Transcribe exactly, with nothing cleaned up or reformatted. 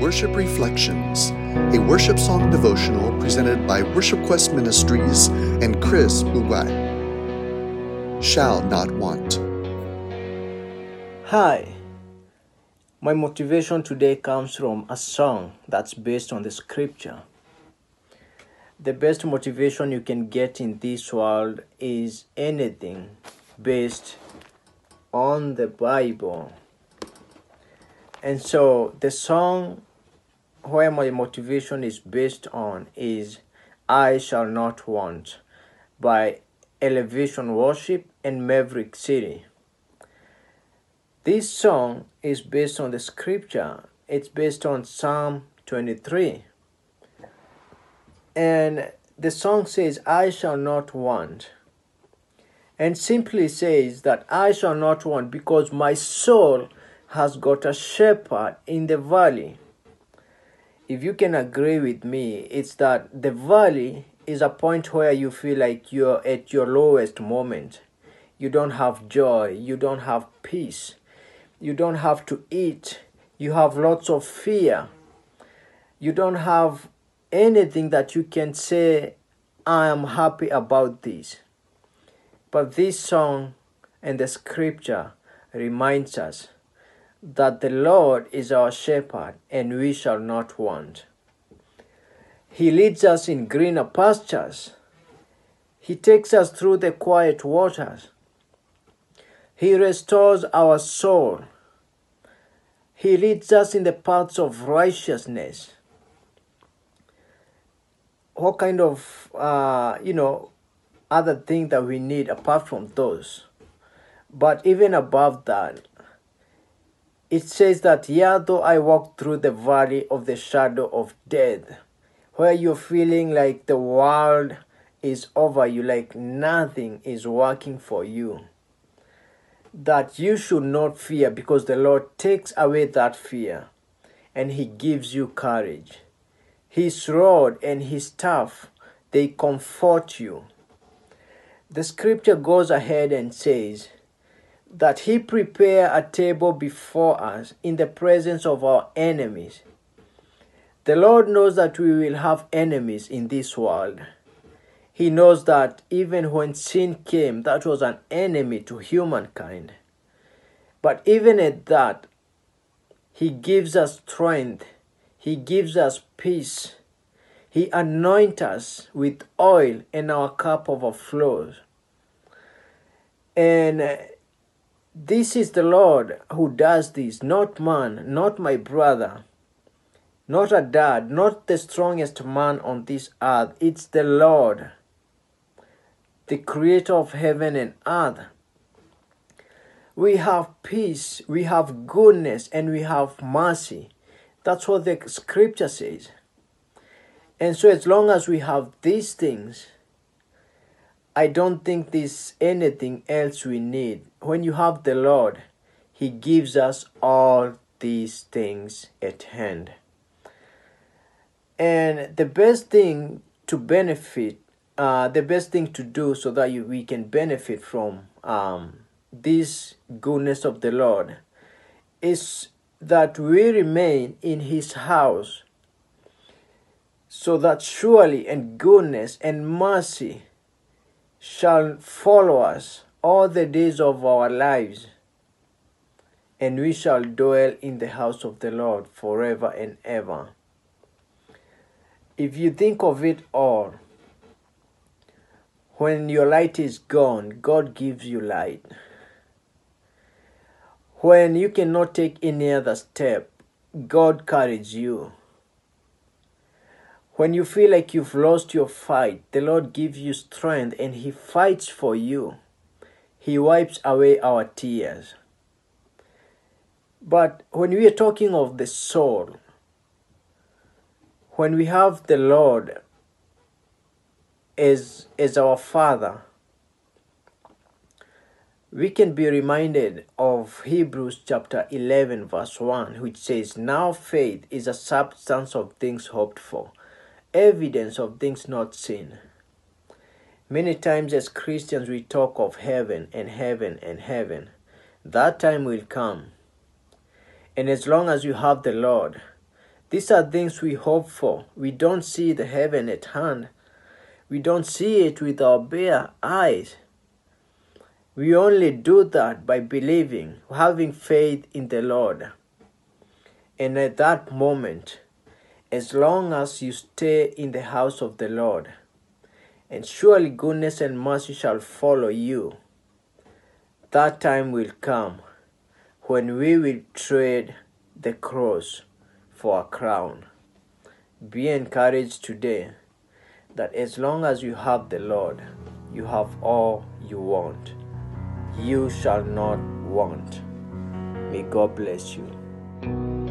Worship Reflections, a worship song devotional presented by Worship Quest Ministries and Chris Bugai. Shall Not Want. Hi, my motivation today comes from a song that's based on the scripture. The best motivation you can get in this world is anything based on the Bible. And so the song where my motivation is based on is I Shall Not Want by Elevation Worship and Maverick City. This song is based on the scripture. It's based on Psalm twenty-three. And the song says, I shall not want. And simply says that I shall not want because my soul has got a shepherd in the valley. If you can agree with me, it's that the valley is a point where you feel like you're at your lowest moment. You don't have joy. You don't have peace. You don't have to eat. You have lots of fear. You don't have anything that you can say, I am happy about this. But this song and the scripture reminds us that the Lord is our shepherd and we shall not want. He leads us in greener pastures. He takes us through the quiet waters. He restores our soul. He leads us in the paths of righteousness. What kind of, uh, you know, other thing that we need apart from those? But even above that, it says that, yeah, though I walk through the valley of the shadow of death, where you're feeling like the world is over you, like nothing is working for you, that you should not fear because the Lord takes away that fear and He gives you courage. His rod and His staff, they comfort you. The scripture goes ahead and says that He prepared a table before us in the presence of our enemies. The Lord knows that we will have enemies in this world. He knows that even when sin came, that was an enemy to humankind. But even at that, He gives us strength. He gives us peace. He anoints us with oil and our cup overflows. And this is the Lord who does this, not man, not my brother, not a dad, not the strongest man on this earth. It's the Lord, the creator of heaven and earth. We have peace, we have goodness, and we have mercy. That's what the scripture says. And so as long as we have these things, I don't think there's anything else we need. When you have the Lord, He gives us all these things at hand. And the best thing to benefit, uh, the best thing to do so that you, we can benefit from um, this goodness of the Lord is that we remain in His house so that surely and goodness and mercy shall follow us all the days of our lives, and we shall dwell in the house of the Lord forever and ever. If you think of it all, when your light is gone, God gives you light. When you cannot take any other step, God carries you. When you feel like you've lost your fight, the Lord gives you strength and He fights for you. He wipes away our tears. But when we are talking of the soul, when we have the Lord as, as our Father, we can be reminded of Hebrews chapter eleven verse one, which says, now faith is a substance of things hoped for, evidence of things not seen. Many times as Christians we talk of heaven and heaven and heaven. That time will come. And as long as you have the Lord, These are things we hope for. We don't see the heaven at hand. We don't see it with our bare eyes. We only do that by believing, having faith in the Lord. And at that moment, as long as you stay in the house of the Lord, and surely goodness and mercy shall follow you, that time will come when we will trade the cross for a crown. Be encouraged today that as long as you have the Lord, you have all you want. You shall not want. May God bless you.